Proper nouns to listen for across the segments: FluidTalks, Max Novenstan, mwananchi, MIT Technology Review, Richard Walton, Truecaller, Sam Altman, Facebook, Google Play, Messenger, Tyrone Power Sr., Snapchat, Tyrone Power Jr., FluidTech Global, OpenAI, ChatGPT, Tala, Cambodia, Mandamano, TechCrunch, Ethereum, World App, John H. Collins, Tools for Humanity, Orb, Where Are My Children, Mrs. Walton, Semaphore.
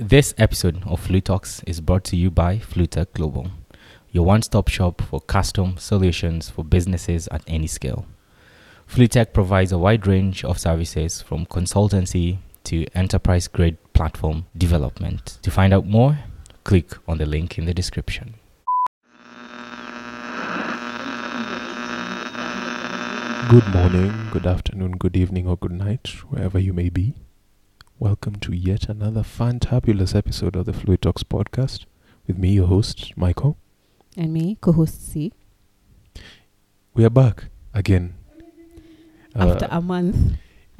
This episode of Fluid Talks is brought to you by FluidTech Global, your one-stop shop for custom solutions for businesses at any scale. FluidTech provides a wide range of services from consultancy to enterprise-grade platform development. To find out more, click on the link in the description. Good morning, good afternoon, good evening, or good night, wherever you may be. Welcome to yet another fantabulous episode of the Fluid Talks podcast with me, your host, Michael. And me, co-host C. We are back again. After a month,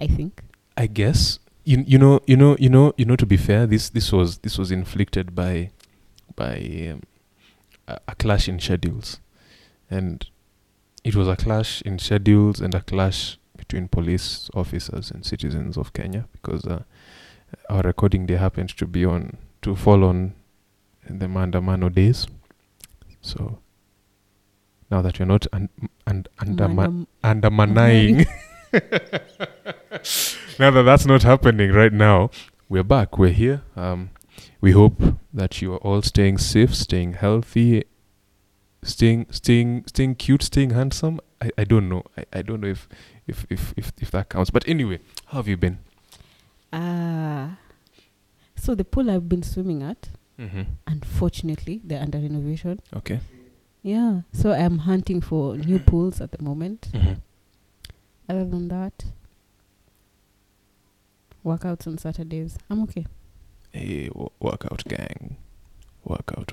I think. I guess. You know, to be fair, this was inflicted by a clash in schedules. And it was a clash in schedules and a clash between police officers and citizens of Kenya because our recording day happened to be fall on the Mandamano days. So now that you're not undermining, now that that's not happening right now, we're back. We're here. We hope that you are all staying safe, staying healthy, staying cute, staying handsome. I don't know. I don't know if that counts. But anyway, how have you been? So the pool I've been swimming at, unfortunately, they're under renovation. Okay. Yeah. So I'm hunting for new pools at the moment. Mm-hmm. Other than that, workouts on Saturdays. I'm okay. Hey, workout gang. Workout.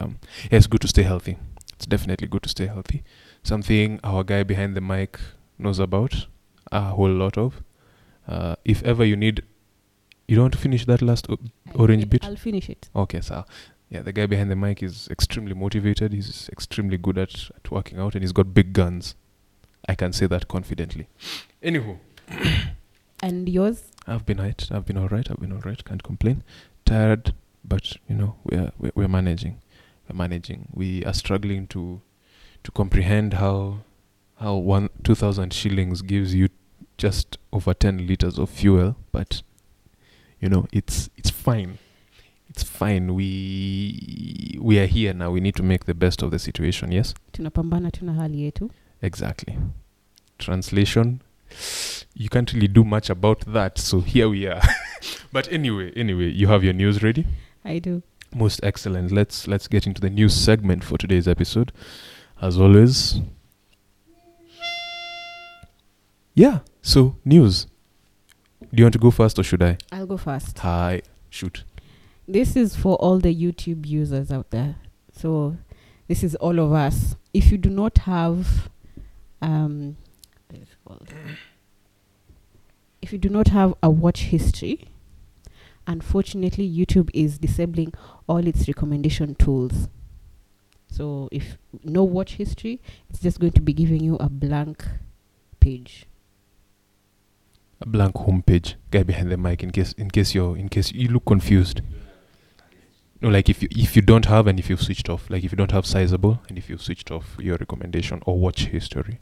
Yeah, it's good to stay healthy. It's definitely good to stay healthy. Something our guy behind the mic knows about a whole lot of. If ever you need... You don't finish that last orange bit? I'll finish it. Okay, so yeah, the guy behind the mic is extremely motivated. He's extremely good at working out, and he's got big guns. I can say that confidently. Anywho. And yours? I've been all right. Can't complain. Tired, but you know, we're managing. We are struggling to comprehend how 2,000 shillings gives you just over 10 liters of fuel, but you know, it's fine. We are here now. We need to make the best of the situation. Yes. Tunapambana tuna hali yetu. Exactly. Translation. You can't really do much about that. So here we are. But anyway, you have your news ready? I do. Most excellent. Let's get into the news segment for today's episode. As always. Yeah. So news. Do you want to go first or should I? I'll go first. Hi. Shoot. This is for all the YouTube users out there. So this is all of us. If you do not have... if you do not have a watch history, unfortunately YouTube is disabling all its recommendation tools. So if no watch history, it's just going to be giving you a blank page. A blank homepage, guy behind the mic. In case you look confused. No, like if you don't have and if you've switched off, like if you don't have Sizable and if you've switched off your recommendation or watch history,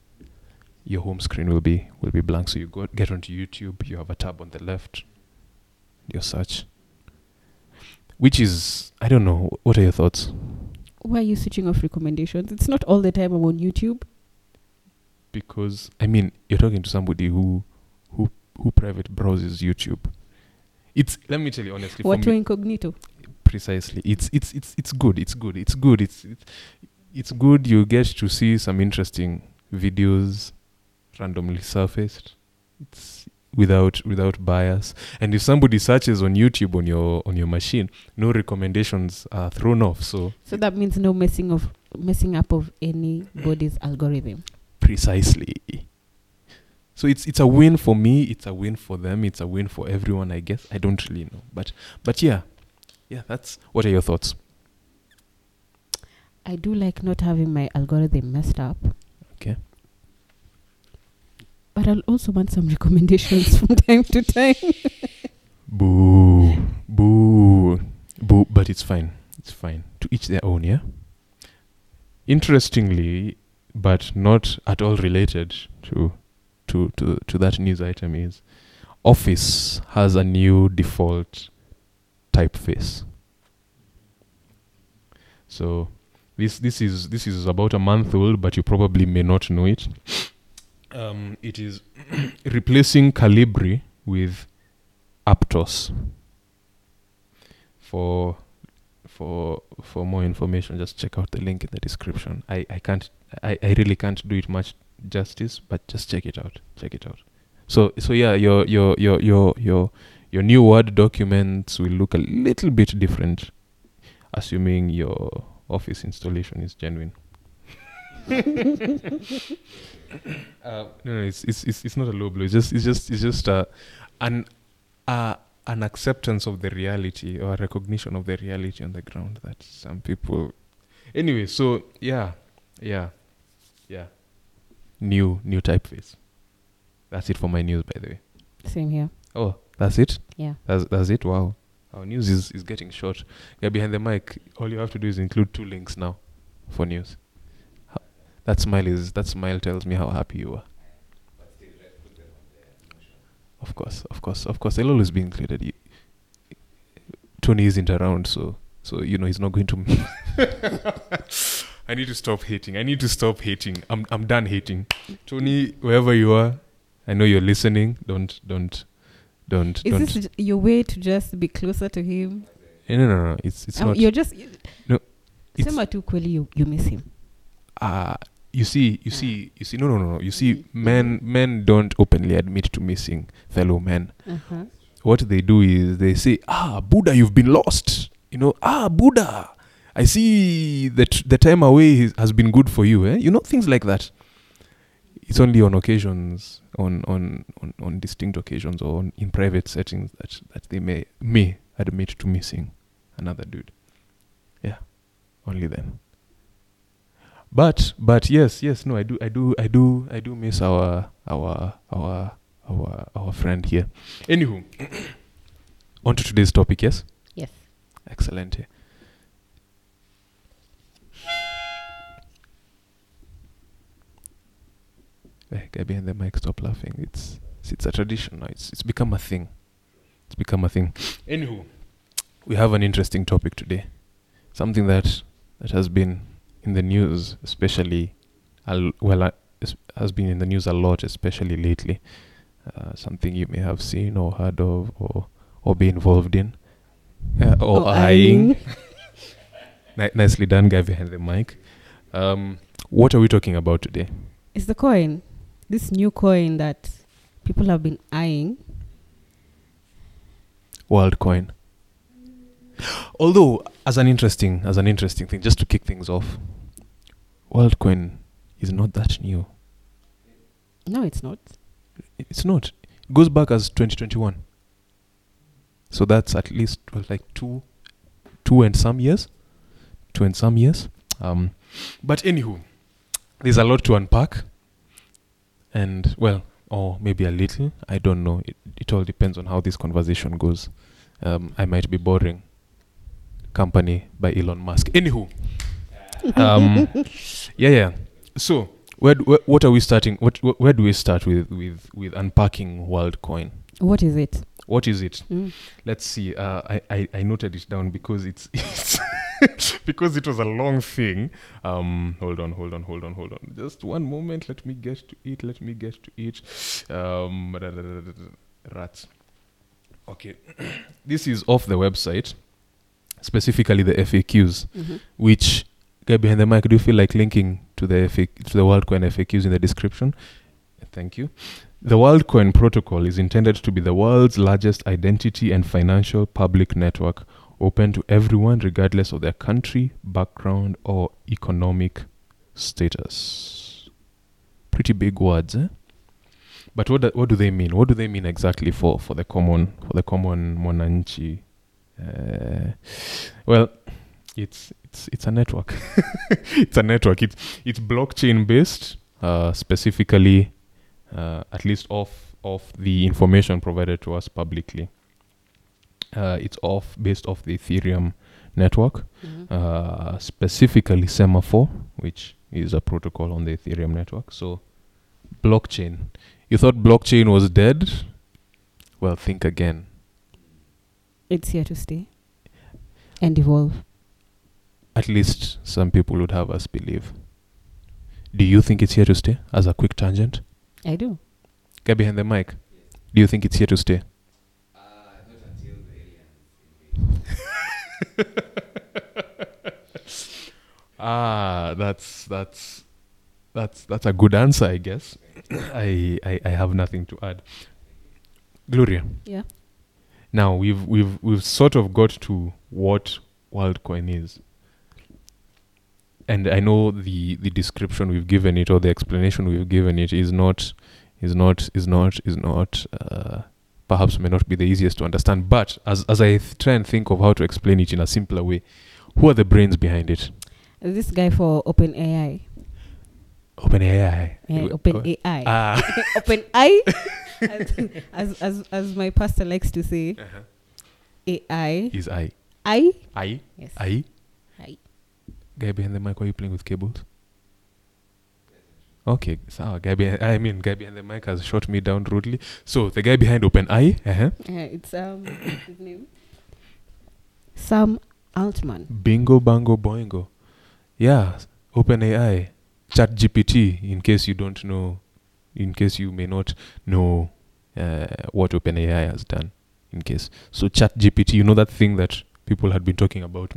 your home screen will be blank. So you get onto YouTube. You have a tab on the left. Your search, which is I don't know. What are your thoughts? Why are you switching off recommendations? It's not all the time I'm on YouTube. Because I mean, you're talking to somebody who private browses YouTube. It's, let me tell you honestly. What to incognito? Precisely. It's good. It's good. You get to see some interesting videos randomly surfaced. It's without bias. And if somebody searches on YouTube on your machine, no recommendations are thrown off. So that means no messing up of anybody's algorithm. Precisely. So it's a win for me, it's a win for them, it's a win for everyone, I guess. I don't really know. But yeah. Yeah, that's... What are your thoughts? I do like not having my algorithm messed up. Okay. But I'll also want some recommendations from time to time. Boo. But it's fine. It's fine. To each their own, yeah? Interestingly, but not at all related to that news item, is Office has a new default typeface. So this is about a month old, but you probably may not know it. It is replacing Calibri with Aptos. For more information, just check out the link in the description. I really can't do it much justice, but just check it out. So yeah, your new Word documents will look a little bit different, assuming your Office installation is genuine. No, it's not a low blow. It's just an acceptance of the reality, or a recognition of the reality on the ground that some people. Anyway, so yeah. New typeface. That's it for my news, by the way. Same here. Oh, that's it? Yeah. That's it? Wow. Our news is getting short. Yeah, behind the mic, all you have to do is include 2 links now for news. That smile tells me how happy you are. Of course. They'll always be included. Tony isn't around, so you know he's not going to... I need to stop hating. I'm done hating. Tony, wherever you are, I know you're listening. Don't. Is this your way to just be closer to him? No. It's not. You're just... No. Sema tu kweli, you miss him. You see. No. You see, men don't openly admit to missing fellow men. Uh-huh. What they do is they say, Buddha, you've been lost. You know, Buddha, I see that the time away has been good for you. You know, things like that. It's only on occasions, on distinct occasions, or in private settings that they may admit to missing another dude. Yeah, only then. But yes, no, I do miss our friend here. Anywho, on to today's topic, yes? Yes. Excellent. Yeah. Hey, guy behind the mic, stop laughing. It's a tradition now. It's become a thing. Anywho, we have an interesting topic today. Something that has been in the news, especially, has been in the news a lot, especially lately. Something you may have seen or heard of or be involved in. Or eyeing. Nicely done, guy behind the mic. What are we talking about today? It's the coin. This new coin that people have been eyeing. Worldcoin. Although, as an interesting thing, just to kick things off, Worldcoin is not that new. No, it's not. It goes back as 2021. So that's at least like two and some years. But anywho, there's a lot to unpack, and well, or maybe a little. I don't know. It all depends on how this conversation goes. I might be boring company by Elon Musk. Anywho, yeah. So, what are we starting? Where do we start with unpacking Worldcoin? What is it? Mm. Let's see. I noted it down because it's because it was a long thing. Hold on. Just one moment. Let me get to it. Rats. Okay. This is off the website, specifically the FAQs, mm-hmm. which, guy behind the mic, do you feel like linking to the Worldcoin FAQs in the description? Thank you. The Worldcoin protocol is intended to be the world's largest identity and financial public network, open to everyone regardless of their country, background, or economic status. Pretty big words, eh? But what do they mean? What do they mean exactly for the common mwananchi? Well, it's a network. It's blockchain based, specifically, at least off the information provided to us publicly. It's based off the Ethereum network, mm-hmm. Specifically Semaphore, which is a protocol on the Ethereum network. So, blockchain. You thought blockchain was dead? Well, think again. It's here to stay. and evolve. At least some people would have us believe. Do you think it's here to stay? As a quick tangent. I do. Get behind the mic. Yes. Do you think it's here to stay? Not until the aliens. That's a good answer, I guess. I have nothing to add. Gloria. Yeah. Now we've sort of got to what Worldcoin is. And I know the description we've given it, or the explanation we've given it, is not perhaps may not be the easiest to understand. But as I try and think of how to explain it in a simpler way, who are the brains behind it? This guy for OpenAI. OpenAI. Yeah, OpenAI. OpenAI. as my pastor likes to say, uh-huh. AI is I. I. I. Yes. I. Guy behind the mic, are you playing with cables? Okay, so guy behind the mic has shot me down rudely. So the guy behind OpenAI, uh-huh. It's what's his name? Sam Altman. Bingo, bango, boingo. Yeah, OpenAI, ChatGPT. In case you don't know, in case you may not know what OpenAI has done. In case, so ChatGPT, you know that thing that people had been talking about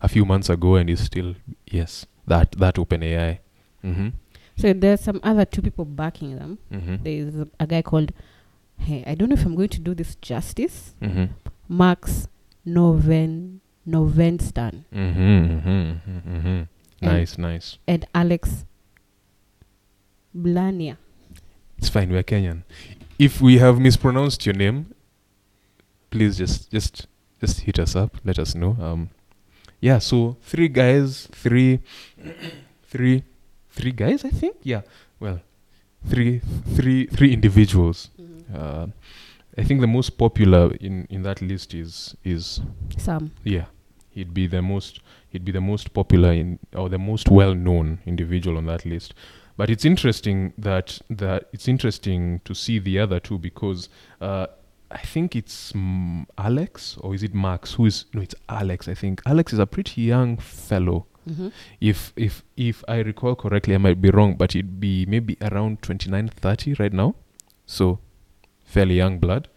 a few months ago, and is still, yes, that OpenAI. Mm-hmm. So there's some other two people backing them. Mm-hmm. There's a guy called, I don't know if I'm going to do this justice, mm-hmm. Max Novenstan. Mm-hmm, mm-hmm, mm-hmm. Nice. And Alex Blania. It's fine, we're Kenyan. If we have mispronounced your name, please just hit us up, let us know. So three guys, I think. Yeah, well, three individuals. Mm-hmm. I think the most popular in that list is Sam. Yeah, he'd be the most popular or the most well-known individual on that list. But it's interesting that it's interesting to see the other two, because I think it's Alex, or is it Max? It's Alex, I think. Alex is a pretty young fellow. Mm-hmm. If I recall correctly, I might be wrong, but it'd be maybe around 29, 30 right now. So fairly young blood.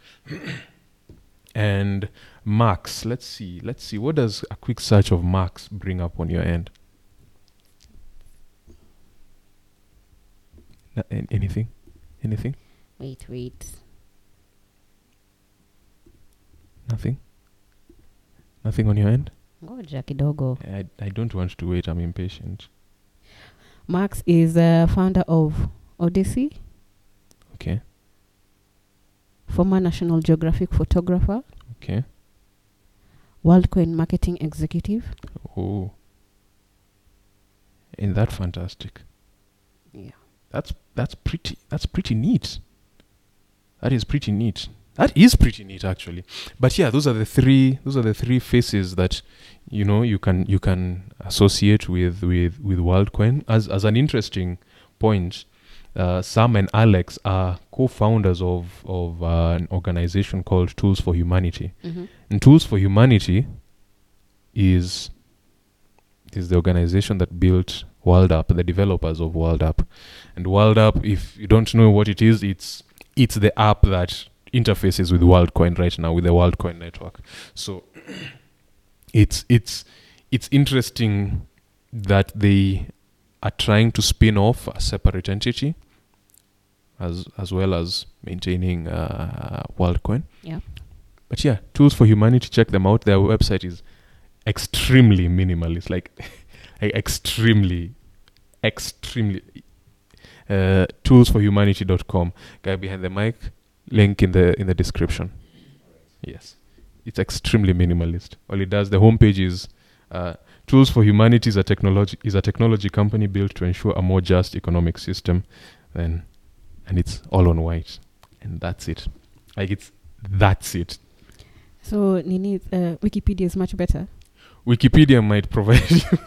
And Max, let's see. What does a quick search of Max bring up on your end? Anything? Wait. Nothing on your end? Oh, Jackie Dogo. I don't want to wait. I'm impatient. Max is a founder of Odyssey. Okay. Former National Geographic photographer. Okay. Worldcoin marketing executive. Oh. Isn't that fantastic? Yeah. That's pretty neat. That is pretty neat, actually. But yeah, those are the three faces that you can associate with Worldcoin. As an interesting point, Sam and Alex are co-founders of an organization called Tools for Humanity. Mm-hmm. And Tools for Humanity is the organization that built World App, the developers of World App. And World App, if you don't know what it is, it's the app that interfaces with Worldcoin right now, with the Worldcoin network. So it's interesting that they are trying to spin off a separate entity, as well as maintaining Worldcoin. Yeah. But yeah, Tools for Humanity, check them out. Their website is extremely minimalist, like extremely. Toolsforhumanity.com. Guy behind the mic. Link in the description. Yes, it's extremely minimalist. All it does, the homepage is Tools for Humanity is a technology company built to ensure a more just economic system, and it's all on white, and that's it. That's it. So Nini, Wikipedia is much better. Wikipedia might provide you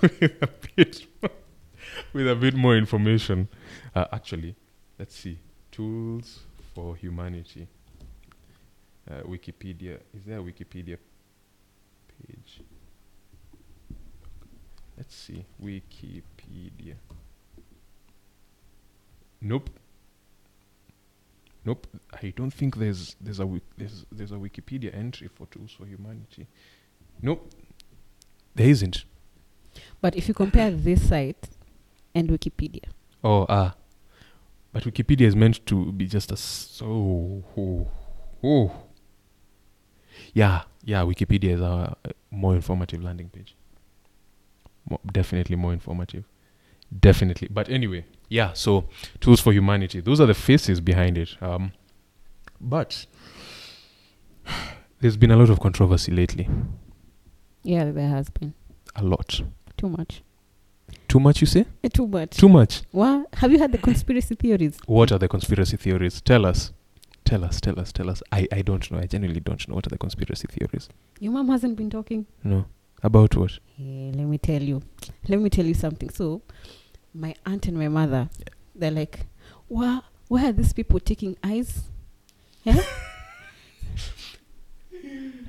with a bit more information. Actually, let's see. Tools for Humanity. Wikipedia. Is there a Wikipedia page? Let's see, Wikipedia. Nope. Nope. I don't think there's a Wikipedia entry for Tools for Humanity. Nope. There isn't. But if you compare this site and Wikipedia. Oh, ah. But Wikipedia is meant to be just a Yeah, Wikipedia is a more informative landing page. Definitely more informative. Definitely. But anyway, yeah, so Tools for Humanity. Those are the faces behind it. But there's been a lot of controversy lately. Yeah, there has been. A lot. Too much. Too much, you say? Too much. Too much. What? Have you heard the conspiracy theories? What are the conspiracy theories? Tell us. Tell us. I don't know. I genuinely don't know. What are the conspiracy theories? Your mom hasn't been talking? No. About what? Hey, let me tell you. Let me tell you something. So, my aunt and my mother, they're like, wow, why are these people taking eyes? Huh?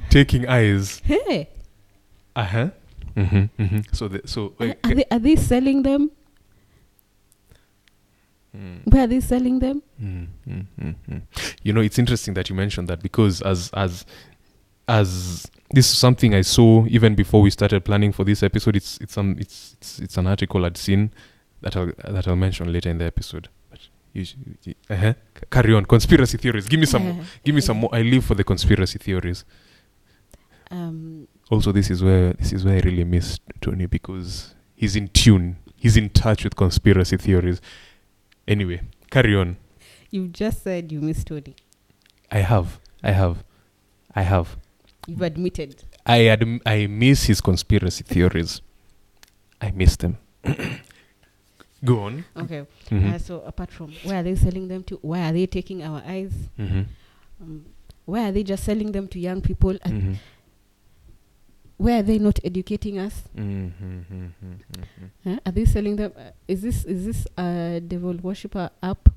Taking eyes? Hey. Uh-huh. Mm-hmm, mm-hmm. Are they selling them? Where are they selling them? You know, it's interesting that you mentioned that, because as this is something I saw even before we started planning for this episode. It's an article I'd seen that I'll mention later in the episode. But carry on, conspiracy theories. Give me some more. I live for the conspiracy theories. Also, this is where I really miss Tony, because he's in tune. He's in touch with conspiracy theories. Anyway, carry on. You just said you miss Tony. I have. You've admitted. I miss his conspiracy theories. I miss them. Go on. Okay. Mm-hmm. So apart from where are they selling them to? Why are they taking our eyes? Mm-hmm. Why are they just selling them to young people? Mm-hmm. Why are they not educating us? Huh? Are they selling them? Is this a devil worshipper app?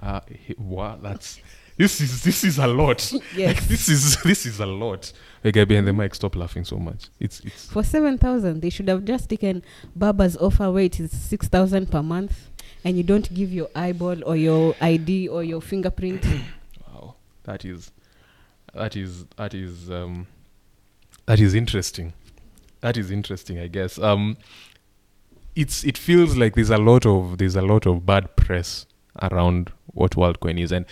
That's. This is a lot. Yes. Like, this is a lot. Like, I behind the mic, stop laughing so much. It's for 7,000. They should have just taken Baba's offer where it is 6,000 per month, and you don't give your eyeball or your ID or your fingerprint. Wow, that is interesting. That is interesting, I guess. It feels like there's a lot of bad press around what Worldcoin is, and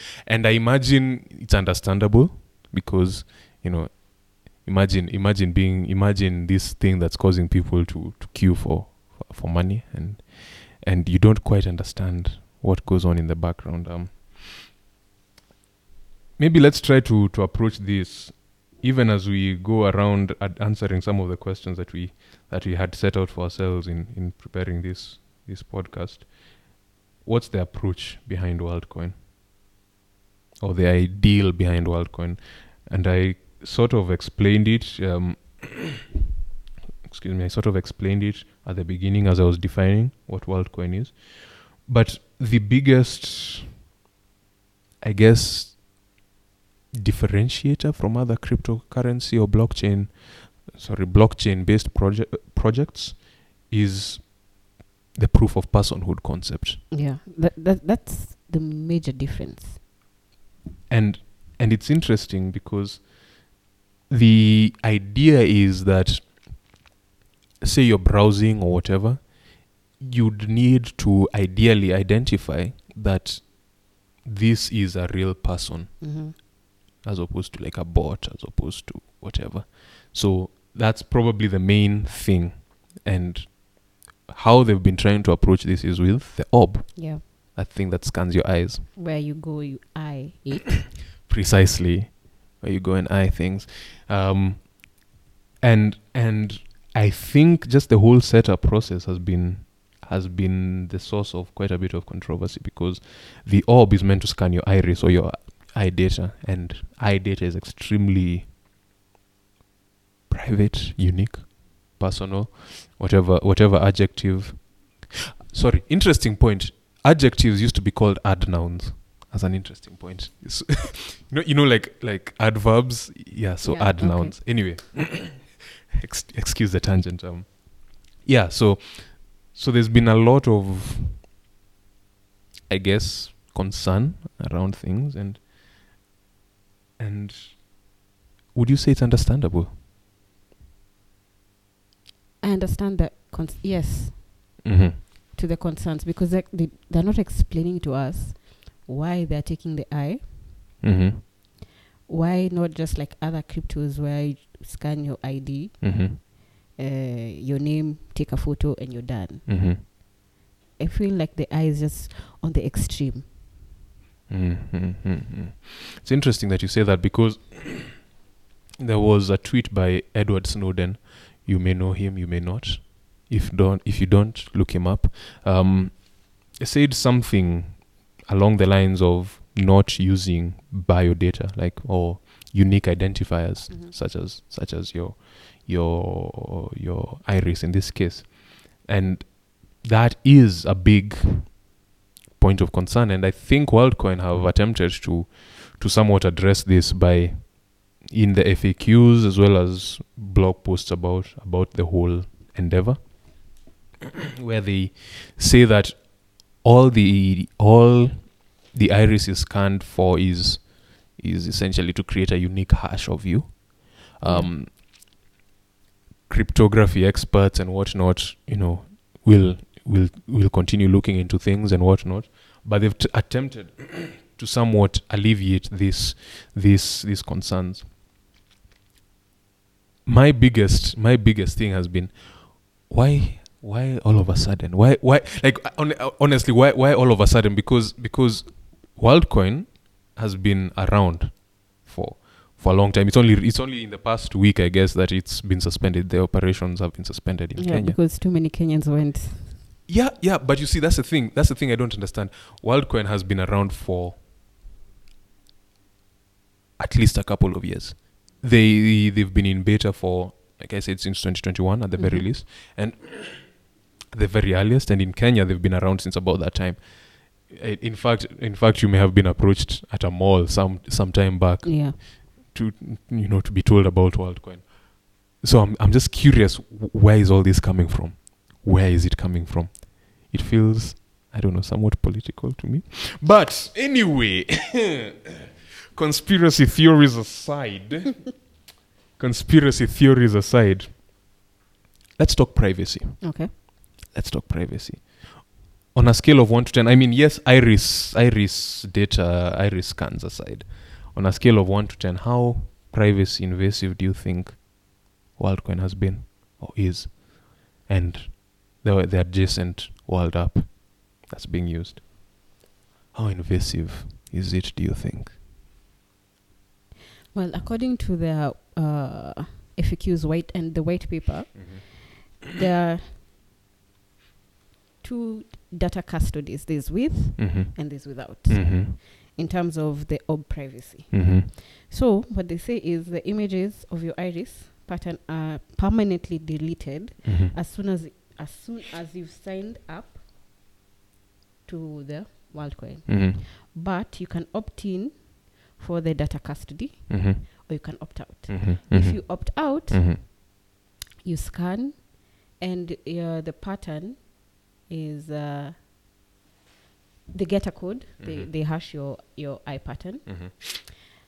I imagine it's understandable, because you know, imagine this thing that's causing people to queue for money, and you don't quite understand what goes on in the background. Maybe let's try to approach this, even as we go around at answering some of the questions that we had set out for ourselves in preparing this podcast. What's the approach behind Worldcoin, or the ideal behind Worldcoin? And I sort of explained it. I sort of explained it at the beginning as I was defining what Worldcoin is. But the biggest, I guess, differentiator from other cryptocurrency or blockchain-based projects is the proof of personhood concept. Yeah, that's the major difference. And it's interesting, because the idea is that, say you're browsing or whatever, you'd need to ideally identify that this is a real person, mm-hmm, as opposed to like a bot, as opposed to whatever. So that's probably the main thing. And how they've been trying to approach this is with the orb. Yeah. That thing that scans your eyes. Where you go, you eye it. Precisely. Where you go and eye things. And I think just the whole setup process has been the source of quite a bit of controversy, because the orb is meant to scan your iris or your eye data, and eye data is extremely private, unique, personal, whatever adjective. Sorry, interesting point. Adjectives used to be called adnouns. As an interesting point. you know, like adverbs. Yeah, so adnouns. Okay. Anyway, excuse the tangent. yeah, so there's been a lot of, I guess, concern around things, and would you say it's understandable? I understand that, yes, mm-hmm. to the concerns, because they're not explaining to us why they're taking the eye. Mm-hmm. Why not just like other cryptos where you scan your ID, mm-hmm. Your name, take a photo, and you're done. Mm-hmm. I feel like the eye is just on the extreme. Mm-hmm, mm-hmm. It's interesting that you say that, because there was a tweet by Edward Snowden. You may know him, you may not. If you don't, look him up. It said something along the lines of not using biodata, like, or unique identifiers, mm-hmm. such as your iris in this case, and that is a big point of concern. And I think Worldcoin have attempted to somewhat address this by, in the FAQs as well as blog posts about the whole endeavor, where they say that all the iris is scanned for is essentially to create a unique hash of you. Cryptography experts and whatnot, will continue looking into things and whatnot, but they've attempted to somewhat alleviate these concerns. My biggest thing has been, why all of a sudden? Why like honestly, why all of a sudden? Because Worldcoin has been around for a long time. It's only in the past week, I guess, that it's been suspended. The operations have been suspended in Kenya. Yeah, because too many Kenyans went. Yeah, but you see, that's the thing. That's the thing I don't understand. Worldcoin has been around for at least a couple of years. They've been in beta for, like I said, since 2021 at the very least, and the very earliest. And in Kenya, they've been around since about that time. In fact, you may have been approached at a mall some time back, yeah, to be told about Worldcoin. So I'm just curious, where is all this coming from? Where is it coming from? It feels, I don't know, somewhat political to me. But anyway, conspiracy theories aside, let's talk privacy. Okay. Let's talk privacy. On a scale of 1 to 10, I mean, yes, iris scans aside. On a scale of 1 to 10, how privacy invasive do you think Worldcoin has been or is? And the adjacent World App that's being used. How invasive is it, do you think? Well, according to the FAQs white paper, mm-hmm. there are two data custodies. There's with mm-hmm. and there's without, mm-hmm. in terms of the Orb privacy. Mm-hmm. So what they say is the images of your iris pattern are permanently deleted mm-hmm. as soon as you've signed up to the Worldcoin. Mm-hmm. But you can opt in for the data custody mm-hmm. or you can opt out. Mm-hmm. If mm-hmm. you opt out, mm-hmm. you scan and the pattern is the getter code. Mm-hmm. They hash your eye pattern mm-hmm.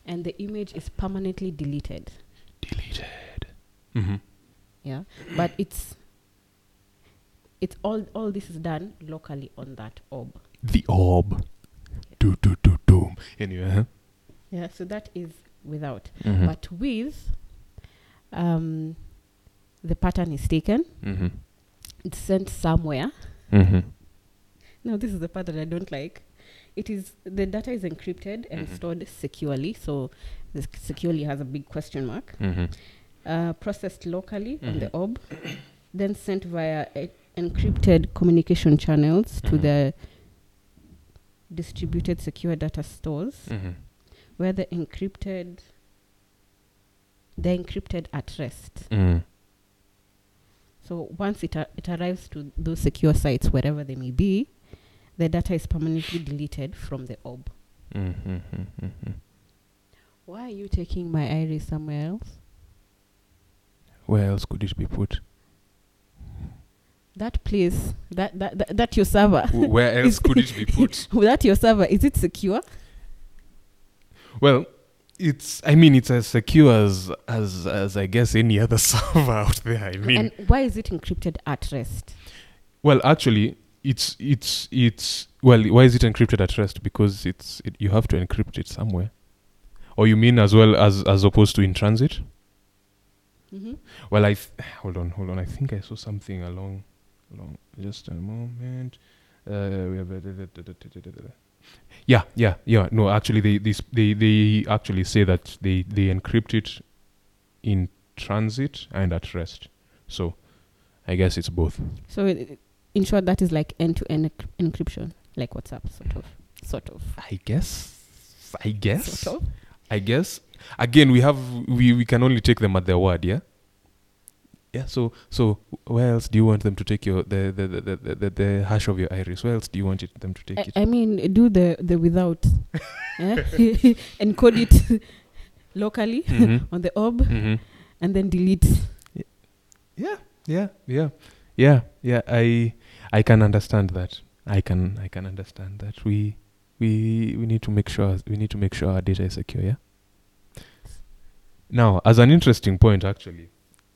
and the image is permanently deleted. Mm-hmm. Yeah, but it's all this is done locally on that orb. The orb. Yeah. Do. Anyway. Huh? Yeah, so that is without. Mm-hmm. But with, the pattern is taken. Mm-hmm. It's sent somewhere. Mm-hmm. Now, this is the part that I don't like. It is, the data is encrypted and mm-hmm. stored securely. So this securely has a big question mark. Mm-hmm. Processed locally mm-hmm. on the orb. Then sent via encrypted communication channels mm-hmm. to the distributed secure data stores mm-hmm. where they're encrypted at rest. Mm. So once it arrives to those secure sites, wherever they may be, the data is permanently deleted from the orb. Mm-hmm, mm-hmm, mm-hmm. Why are you taking my iris somewhere else? Where else could it be put? that place, that your server. Where else could it be put? That your server, is it secure? Well, it's as secure as I guess any other server out there. I mean, and why is it encrypted at rest? Well, actually, why is it encrypted at rest? Because you have to encrypt it somewhere. Or you mean as well as opposed to in transit? Mm-hmm. Well, hold on. I think I saw something along. Just a moment. We have. Yeah. No, actually, they actually say that they encrypt it in transit and at rest. So, I guess it's both. So, in short, that is like end-to-end encryption, like WhatsApp, sort of. I guess. Sort of. I guess. Again, we can only take them at their word, yeah. Yeah. So where else do you want them to take your the hash of your iris? Where else do you want them to take it? I mean, do the without, encode it locally on the orb, and then delete. Yeah. I can understand that. I can understand that. We need to make sure our data is secure. Yeah. Now, as an interesting point, actually,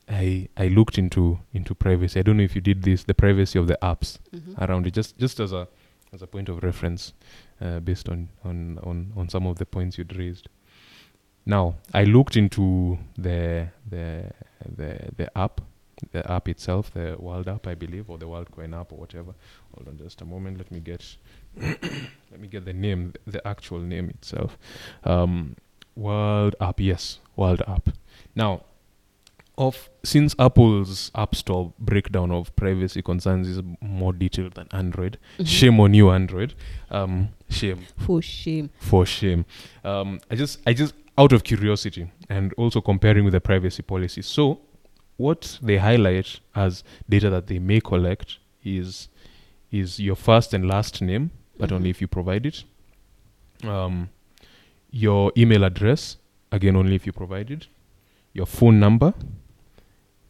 I looked into privacy. I don't know if you did this, the privacy of the apps around it, just as a point of reference, based on some of the points you'd raised. Now, I looked into the app itself, the World App, I believe, or the Worldcoin app, or whatever. Hold on, just a moment. Let me get the name, the actual name itself. World App, yes, World App. Now, since Apple's App Store breakdown of privacy concerns is more detailed than Android, shame on you, Android. For shame. I just out of curiosity and also comparing with the privacy policy. So, what they highlight as data that they may collect is your first and last name, but only if you provide it. Your email address, again, only if you provide it. Your phone number,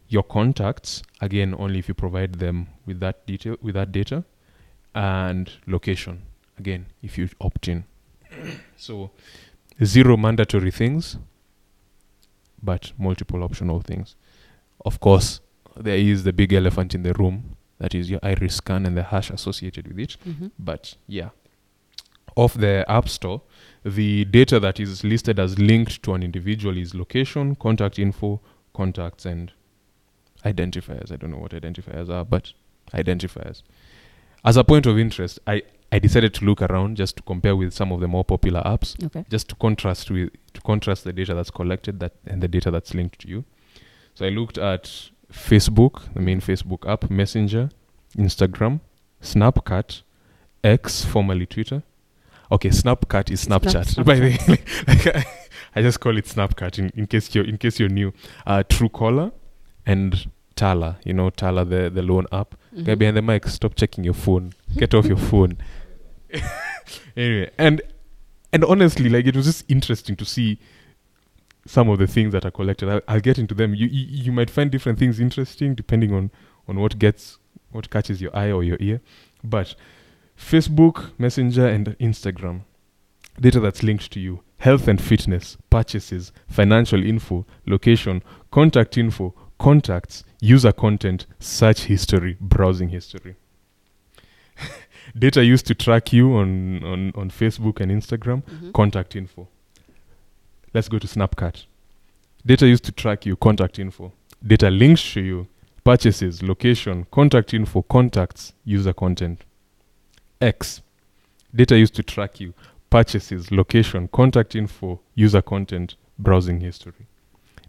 your contacts, again, only if you provide them with that detail, with that data, and location, again, if you opt in. So, zero mandatory things, but multiple optional things. Of course, there is the big elephant in the room, that is your iris scan and the hash associated with it. But yeah, of the App Store, the data that is listed as linked to an individual is location, contact info, contacts, and identifiers. I don't know what identifiers are, but identifiers. As a point of interest, I decided to look around just to compare with some of the more popular apps, just to contrast the data that's collected and the data that's linked to you. So I looked at Facebook, the main Facebook app, Messenger, Instagram, Snapchat, X, formerly Twitter. Okay, Snapchat is Snapchat. By the way, I just call it Snapchat in case you're new. Truecaller and Tala. You know, Tala, the loan app. Guy behind the mic, stop checking your phone. Get off your phone. Anyway, and honestly, like, it was just interesting to see some of the things that are collected. I'll get into them. You might find different things interesting depending on what catches your eye or your ear, but. Facebook, Messenger, and Instagram. Data that's linked to you. Health and fitness, purchases, financial info, location, contact info, contacts, user content, search history, browsing history. Data used to track you on Facebook and Instagram, contact info. Let's go to Snapchat. Data used to track you, contact info. Data links to you, purchases, location, contact info, contacts, user content. X, data used to track you, purchases, location, contact info, user content, browsing history.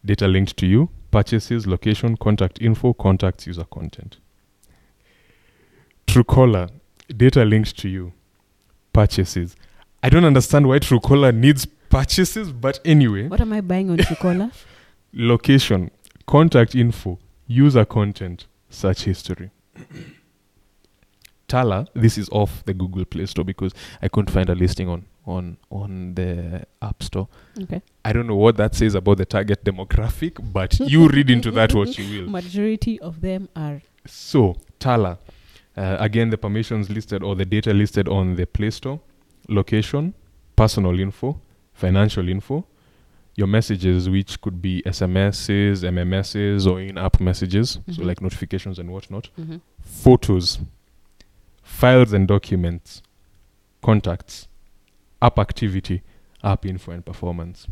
Data linked to you, purchases, location, contact info, contacts, user content. Truecaller, data linked to you, purchases. I don't understand why Truecaller needs purchases, but anyway. What am I buying on Truecaller? Location, contact info, user content, search history. Tala, this is off the Google Play Store because I couldn't find a listing on the App Store. Okay. I don't know what that says about the target demographic, but you read into that what you will. Majority of them are. So, Tala. Again, the permissions listed or the data listed on the Play Store, location, personal info, financial info, your messages, which could be SMSs, MMSs, or in-app messages, mm-hmm. so like notifications and whatnot, mm-hmm. photos, files and documents, contacts, app activity, app info, and performance.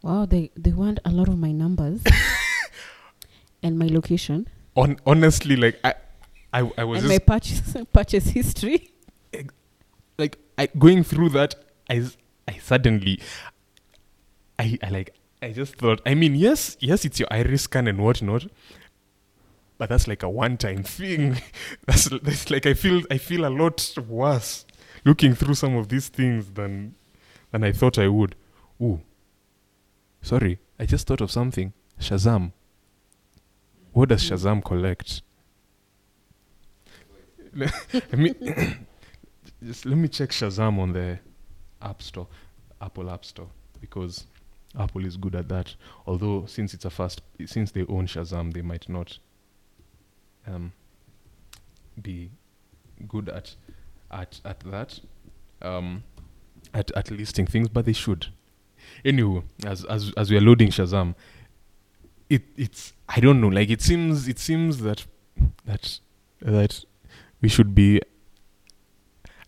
Wow, they want a lot of my numbers and my location. Honestly, like I was and just my purchase history. Like going through that, I just thought, I mean, yes, it's your iris scan and whatnot, but that's like a one-time thing. That's like I feel a lot worse looking through some of these things than I thought I would. Ooh, sorry, I just thought of something. Shazam. What does Shazam collect? I mean, just let me check Shazam on the App Store, Apple App Store, because Apple is good at that. Although since they own Shazam, they might not be good at that, at listing things, but they should. Anyway, as we are loading Shazam, it's I don't know. Like it seems that we should be.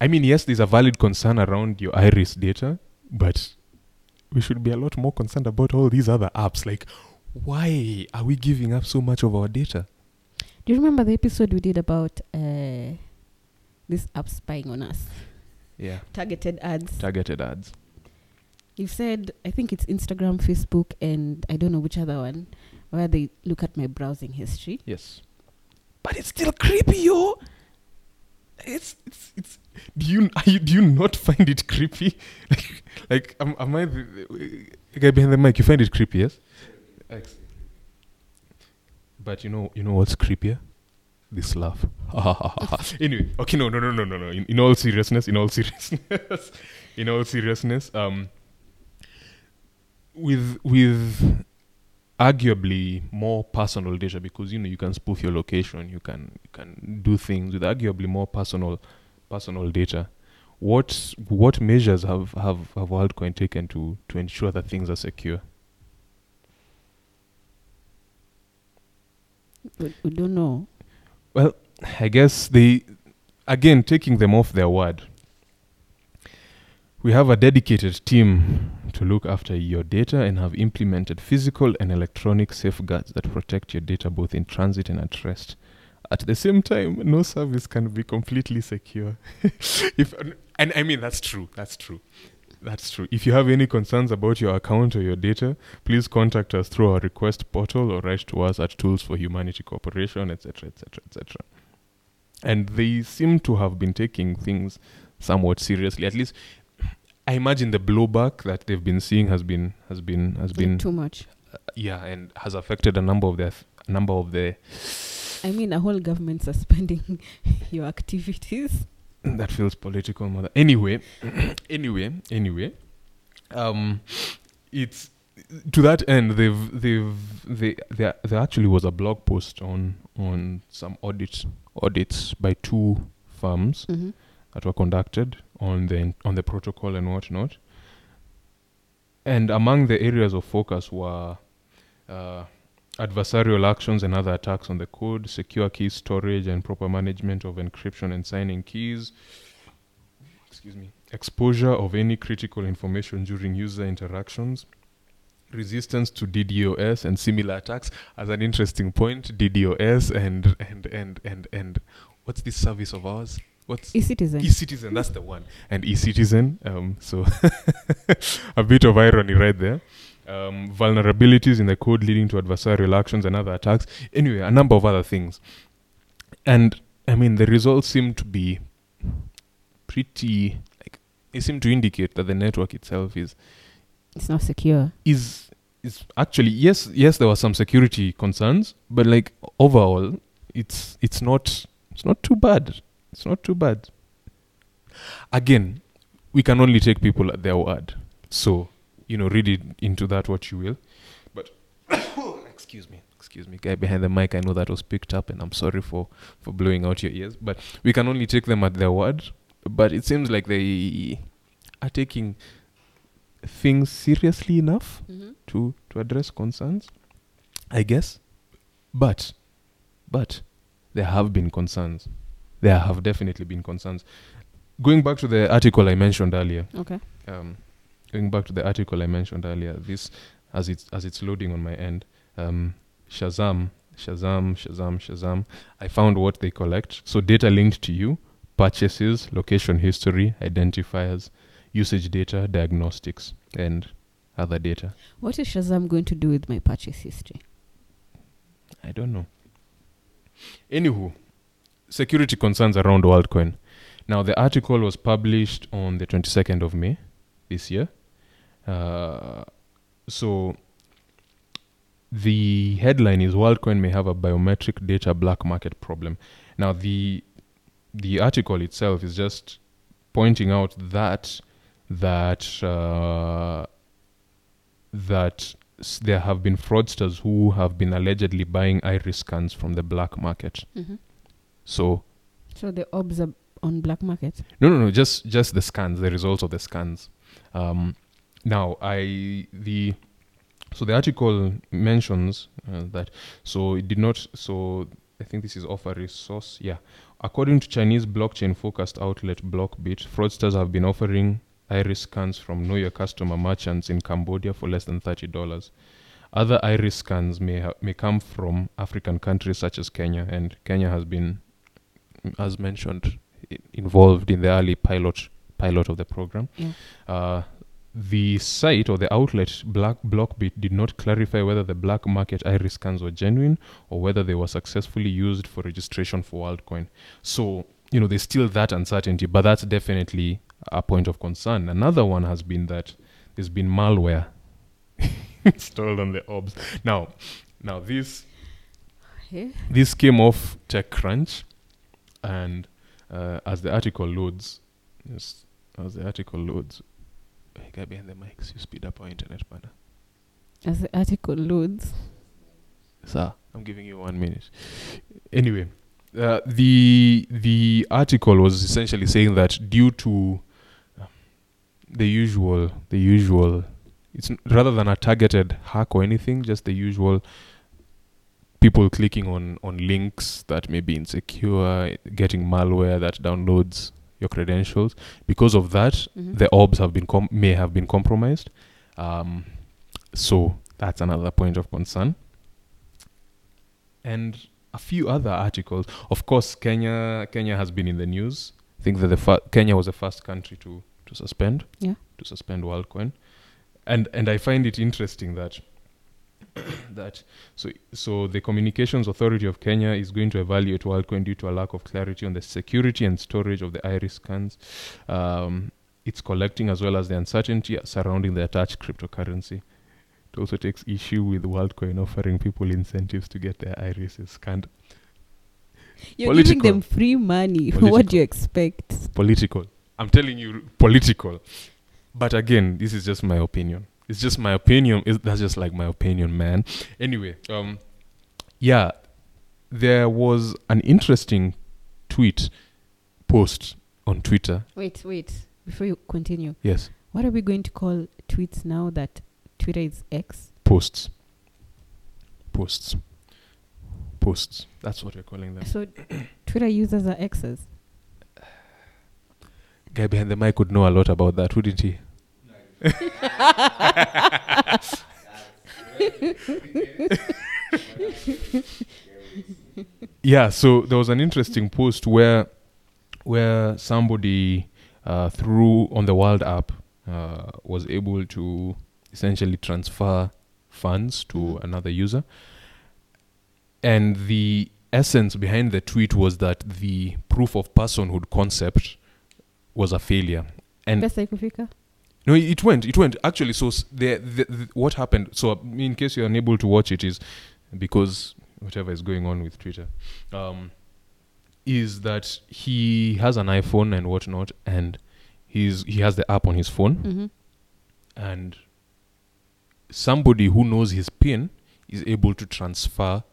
I mean, yes, there's a valid concern around your iris data, but we should be a lot more concerned about all these other apps. Like, why are we giving up so much of our data? Do you remember the episode we did about this app spying on us? Yeah. Targeted ads. You've said, I think it's Instagram, Facebook, and I don't know which other one, where they look at my browsing history. Yes. But it's still creepy, yo! It's do you not find it creepy? Like am I the guy behind the mic? You find it creepy, yes? But you know what's creepier? This laugh. Anyway, okay, no. In all seriousness, with arguably more personal data, because you can spoof your location, you can do things with arguably more personal data. What measures have WorldCoin taken to ensure that things are secure? We don't know. Well, I guess taking them off their word. We have a dedicated team to look after your data and have implemented physical and electronic safeguards that protect your data both in transit and at rest. At the same time, no service can be completely secure. And I mean, that's true. If you have any concerns about your account or your data, please contact us through our request portal or write to us at Tools for Humanity Corporation, etc., etc., etc. And they seem to have been taking things somewhat seriously, at least. I imagine the blowback that they've been seeing has been too much. Yeah, and has affected a number of their I mean, a whole government suspending your activities. That feels political, mother. Anyway. It's to that end. There actually was a blog post on some audits by two firms mm-hmm. that were conducted on the protocol and whatnot, and among the areas of focus were adversarial actions and other attacks on the code, secure key storage and proper management of encryption and signing keys, exposure of any critical information during user interactions, resistance to DDoS and similar attacks. As an interesting point, DDoS and what's this service of ours? eCitizen, that's the one. And eCitizen, so a bit of irony right there. Vulnerabilities in the code leading to adversarial actions and other attacks. Anyway, a number of other things. And, I mean, the results seem to be pretty... like, they seem to indicate that the network itself is... it's not secure. Is actually... Yes, there were some security concerns, but, like, overall, it's not too bad. It's not too bad. Again, we can only take people at their word. So, read it into that what you will. But Excuse me, guy behind the mic, I know that was picked up, and I'm sorry for blowing out your ears, but we can only take them at their word. But it seems like they are taking things seriously enough to address concerns, I guess. But there have been concerns. There have definitely been concerns. Going back to the article I mentioned earlier. Okay. This, as it's loading on my end, Shazam. I found what they collect. So data linked to you, purchases, location history, identifiers, usage data, diagnostics, and other data. What is Shazam going to do with my purchase history? I don't know. Anywho, security concerns around WorldCoin. Now, the article was published on the 22nd of May this year. So the headline is WorldCoin may have a biometric data black market problem. Now, the article itself is just pointing out that there have been fraudsters who have been allegedly buying iris scans from the black market. Mm-hmm. So the orbs are on black market? No. Just the scans, the results of the scans. So the article mentions that. So it did not. So I think this is off a resource. Yeah. According to Chinese blockchain-focused outlet BlockBit, fraudsters have been offering iris scans from Know Your Customer merchants in Cambodia for less than $30. Other iris scans may come from African countries such as Kenya, and Kenya has been, as mentioned, involved in the early pilot of the program. Yeah. The site or the outlet BlockBit did not clarify whether the black market iris scans were genuine or whether they were successfully used for registration for WorldCoin. So, there's still that uncertainty, but that's definitely a point of concern. Another one has been that there's been malware installed on the orbs. Now this came off TechCrunch, and as the article loads, guy behind the mics, you speed up our internet, partner. As the article loads. Sir, I'm giving you 1 minute. Anyway, the article was essentially saying that due to the usual, it's rather than a targeted hack or anything, just the usual people clicking on links that may be insecure, getting malware that downloads your credentials. Because of that, the orbs have been may have been compromised. So that's another point of concern. And a few other articles. Of course, Kenya has been in the news. I think that Kenya was the first country to suspend WorldCoin. And I find it interesting that so the Communications Authority of Kenya is going to evaluate WorldCoin due to a lack of clarity on the security and storage of the iris scans it's collecting, as well as the uncertainty surrounding the attached cryptocurrency. It also takes issue with WorldCoin offering people incentives to get their irises scanned. You're political. Giving them free money. Political. What do you expect? Political. I'm telling you, political. But again, this is just my opinion. It's just my opinion. That's just like my opinion, man. Anyway, there was an interesting post on Twitter. Wait. Before you continue. Yes. What are we going to call tweets now that Twitter is X? Posts. That's what we're calling them. So Twitter users are X's? Guy behind the mic would know a lot about that, wouldn't he? Yeah, so there was an interesting post where somebody through on the World App was able to essentially transfer funds to another user, and the essence behind the tweet was that the proof of personhood concept was a failure. And no, it went. Actually, so what happened, so in case you're unable to watch it, is because whatever is going on with Twitter, is that he has an iPhone and whatnot, and he has the app on his phone, and somebody who knows his PIN is able to transfer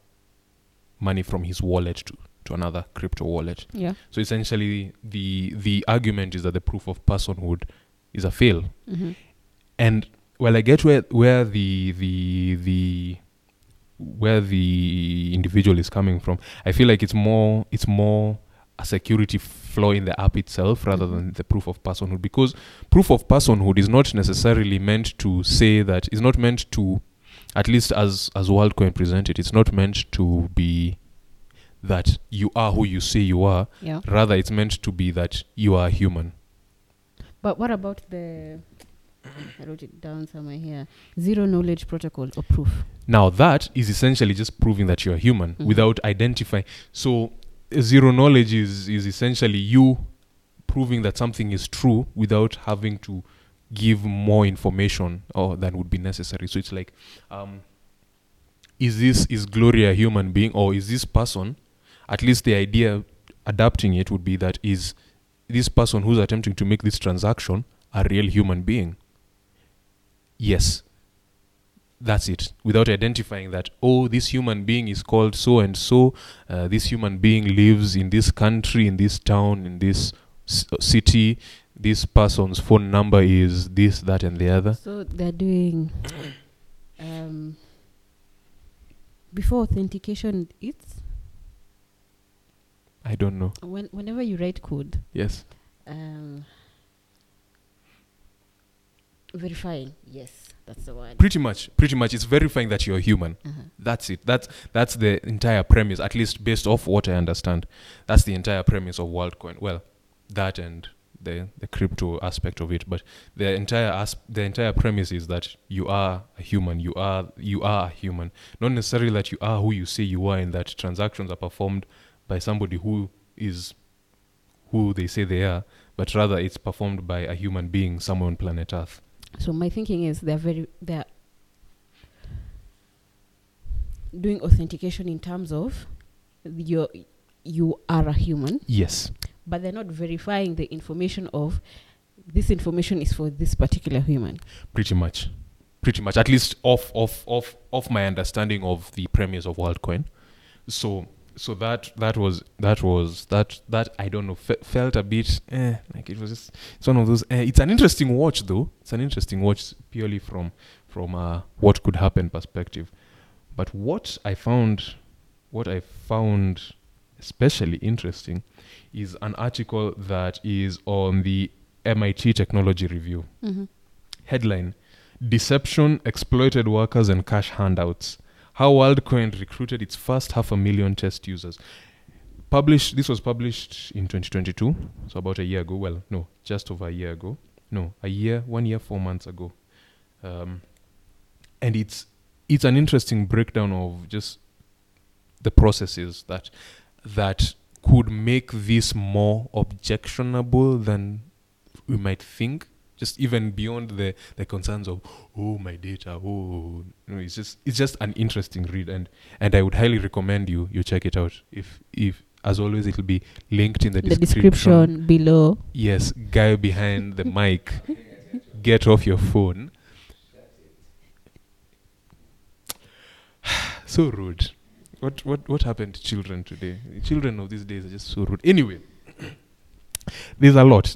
money from his wallet to another crypto wallet. Yeah. So essentially, the argument is that the proof of personhood is a fail. Mm-hmm. And while I get where the individual is coming from, I feel like it's more a security flaw in the app itself rather mm-hmm. than the proof of personhood, because proof of personhood is not necessarily meant to say that, it's not meant to, at least as Worldcoin presented, it's not meant to be that you are who you say you are. Yeah. Rather, it's meant to be that you are human. But what about the, I wrote it down somewhere here, zero knowledge protocol or proof? Now that is essentially just proving that you're human mm-hmm. without identifying. So zero knowledge is essentially you proving that something is true without having to give more information or than would be necessary. So it's like, is Gloria a human being, or is this person, at least the idea adapting it would be that, is this person who's attempting to make this transaction a real human being? Yes. That's it, without identifying that, oh, this human being is called so and so, this human being lives in this country, in this town, in this city, this person's phone number is this, that, and the other. So they're doing, before authentication, it's? I don't know. Whenever you write code. Yes. Verifying, yes, that's the word. Pretty much, it's verifying that you're human. Uh-huh. That's it. That's the entire premise, at least based off what I understand. That's the entire premise of Worldcoin. Well, that and the crypto aspect of it, but the entire premise is that you are a human. You are a human. Not necessarily that you are who you say you are, and that transactions are performed by somebody who is who they say they are, but rather it's performed by a human being somewhere on planet Earth. So my thinking is they're doing authentication in terms of you are a human. Yes. But they're not verifying the information of this information is for this particular human. Pretty much. At least off my understanding of the premise of Worldcoin. So that I don't know, felt a bit like it was just, it's one of those. It's an interesting watch though. It's an interesting watch purely from a what could happen perspective. But what I found especially interesting is an article that is on the MIT Technology Review. Mm-hmm. Headline: Deception exploited workers and cash handouts. How Worldcoin recruited its first 500,000 test users. This was published in 2022, so about a year ago. Well, no, just over a year ago. No, 1 year, 4 months ago. And it's an interesting breakdown of just the processes that could make this more objectionable than we might think. Just even beyond the concerns of, oh, my data, oh, no, it's just an interesting read, and I would highly recommend you check it out. If as always, it'll be linked in the description below. Yes, guy behind the mic, get off your phone. So rude. What happened to children today? The children of these days are just so rude. Anyway, there's a lot.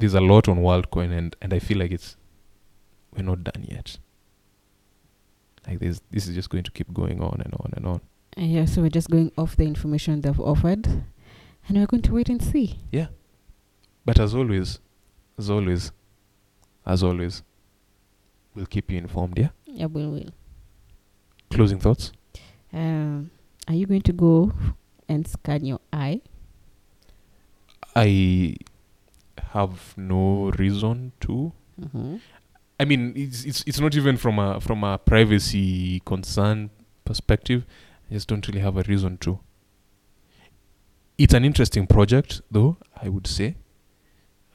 There's a lot on Worldcoin, and I feel like we're not done yet. Like this is just going to keep going on and on and on. Yeah, so we're just going off the information they've offered, and we're going to wait and see. Yeah, but as always, we'll keep you informed. Yeah. Yeah, we will. Closing thoughts. Are you going to go and scan your eye? I have no reason to. Mm-hmm. I mean, it's not even from a privacy concern perspective. I just don't really have a reason to. It's an interesting project, though, I would say.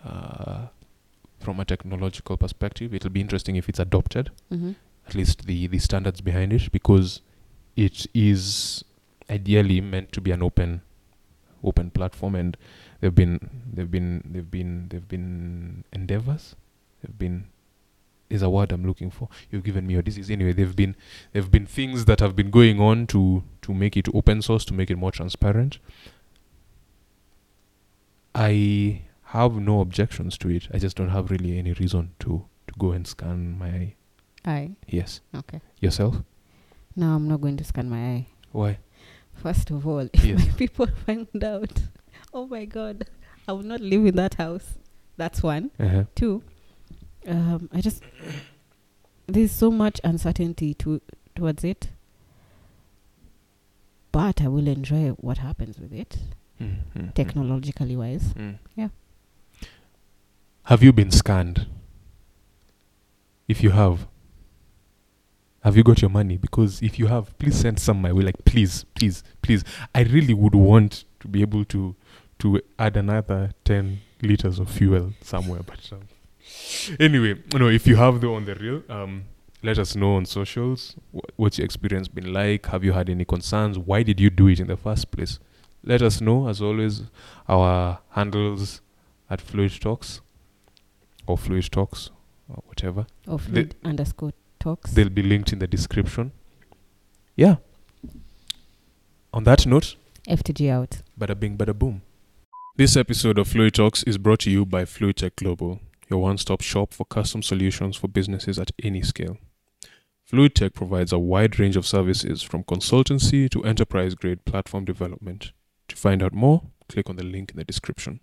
From a technological perspective, it'll be interesting if it's adopted, mm-hmm. at least the standards behind it, because it is ideally meant to be an open platform, and there've been endeavors, is a word I'm looking for. You've given me your disease. Anyway, there've been things that have been going on to make it open source, to make it more transparent. I have no objections to it. I just don't have really any reason to go and scan my eye. Eye? Yes. Okay. Yourself? No, I'm not going to scan my eye. Why? First of all, if my people find out, oh my God, I will not live in that house. That's one. Uh-huh. Two, there's so much uncertainty towards it, but I will enjoy what happens with it, technologically wise. Mm. Yeah. Have you been scanned? If you have you got your money? Because if you have, please send some my way. Like, please, please, please. I really would want to be able to add another 10 liters of fuel somewhere. But anyway, if you have though on the real, let us know on socials. What's your experience been like? Have you had any concerns? Why did you do it in the first place? Let us know. As always, our handles at FluidTalks or FluidTalks or whatever. Or Fluid_Talks. They'll be linked in the description. Yeah. On that note. FTG out. Bada bing, bada boom. This episode of FluidTalks is brought to you by FluidTech Global, your one-stop shop for custom solutions for businesses at any scale. FluidTech provides a wide range of services from consultancy to enterprise-grade platform development. To find out more, click on the link in the description.